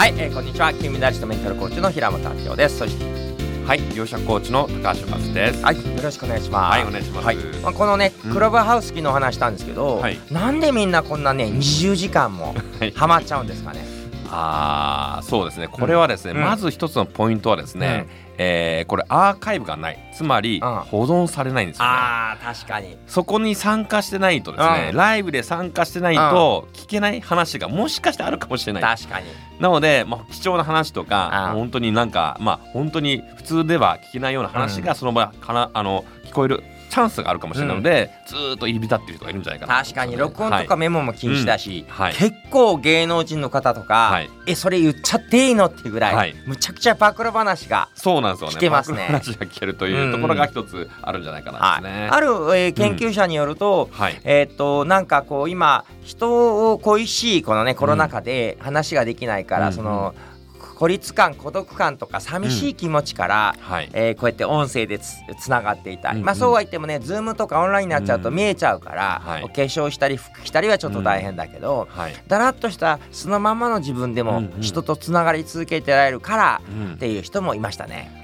はい、こんにちは。金メダリストメンタルコーチの平本明夫です。そしてはい、両者コーチの高橋和です。はい、よろしくお願いします。はい、お願いします。はい、まあ、このね、クラブハウス昨日話したんですけど、はい、なんでみんなこんなね20時間もハマっちゃうんですかね。そうですね。これはですね、まず一つのポイントはですね、これアーカイブがない、つまり保存されないんですよね。確かにそこに参加してないとですね、ライブで参加してないと聞けない話がもしかしてあるかもしれない。確かに。なので、まあ、貴重な話とか本当になんか、まあ、本当に普通では聞けないような話がその場から聞こえるチャンスがあるかもしれないので、ずっと入り浸ってる人がいるんじゃないかな。確かに録音とかメモも禁止だし、結構芸能人の方とか、それ言っちゃっていいのってぐらい、むちゃくちゃ暴露話が聞けますね。話が聞けるというところが一つあるんじゃないかなですね。ある、研究者によると、なんかこう今人を恋しいこのねコロナ禍で話ができないから、その孤立感孤独感とか寂しい気持ちから、こうやって音声で つながっていた、まあ、そうは言ってもね Zoom とかオンラインになっちゃうと見えちゃうから、お化粧したり服着たりはちょっと大変だけど、だらっとしたそのままの自分でも人とつながり続けてられるからっていう人もいましたね。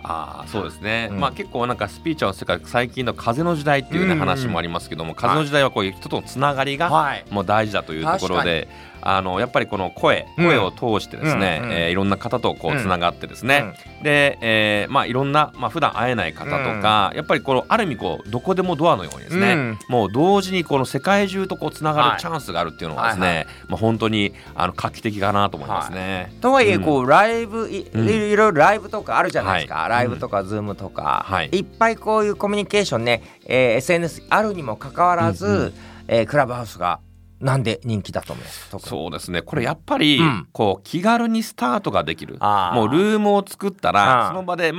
そうですね、まあ、結構なんかスピーチの世界最近の風の時代っていう、ね話もありますけども、風の時代はこういう人とのつながりがもう大事だというところで、やっぱりこの声を通してですね、いろんな方とこうつながってですね、で、まあ、いろんな、まあ、普段会えない方とか、やっぱりこのある意味こうどこでもドアのようにですね、もう同時にこの世界中とこうつながるチャンスがあるっていうのはですね、まあ、本当に画期的かなと思いますね。とはいえこうライブ いろいろライブとかあるじゃないですか、ライブとか Zoom とか、いっぱいこういうコミュニケーションね、SNS あるにもかかわらず、クラブハウスがなんで人気だと思います。そうですね、これやっぱりこう気軽にスタートができる、もうルームを作ったらその場で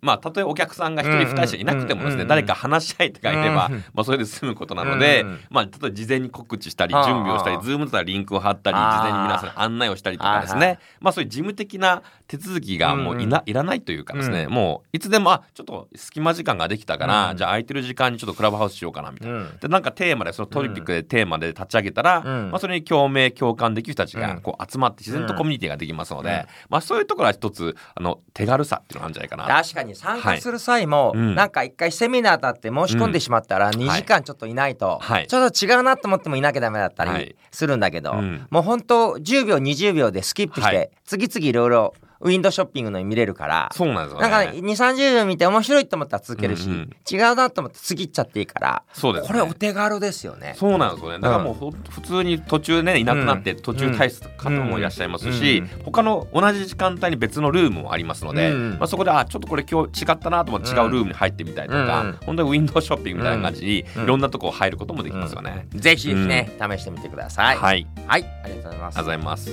たとえお客さんが1人2人いなくてもですね、誰か話し相手がいれば、まあ、それで済むことなので、ちょっと事前に告知したり準備をしたり、ズームとかリンクを貼ったり、事前に皆さんに案内をしたりとかですね、まあ、そういう事務的な手続きがもういらないというかですね、もういつでもちょっと隙間時間ができたから、じゃあ空いてる時間にちょっとクラブハウスしようかなみたいな、でなんかテーマでそのトリピックでテーマで立ち上げたら、まあ、それに共鳴共感できる人たちがこう集まって自然とコミュニティができますので、まあ、そういうところは一つ手軽さっていうのがあるんじゃないかな。確かに参加する際も、なんか一回セミナーだって申し込んでしまったら2時間ちょっといないと、ちょっと違うなと思ってもいなきゃダメだったりするんだけど、もう本当10秒20秒でスキップして、次々いろいろウィンドショッピングの見れるから、そうなんですよね。なんか 2,30 秒見て面白いと思ったら続けるし、違うなと思って次行っちゃっていいから、そうです、ね、これお手軽ですよね。そうなんですよね。だからもう、普通に途中ねいなくなって途中退出方もいらっしゃいますし、他の同じ時間帯に別のルームもありますので、まあ、そこでちょっとこれ今日違ったなと思って違うルームに入ってみたりとか、本当にウィンドショッピングみたいな感じにいろんなとこ入ることもできますよね。ぜひね、試してみてください。はい、ありがとうございます。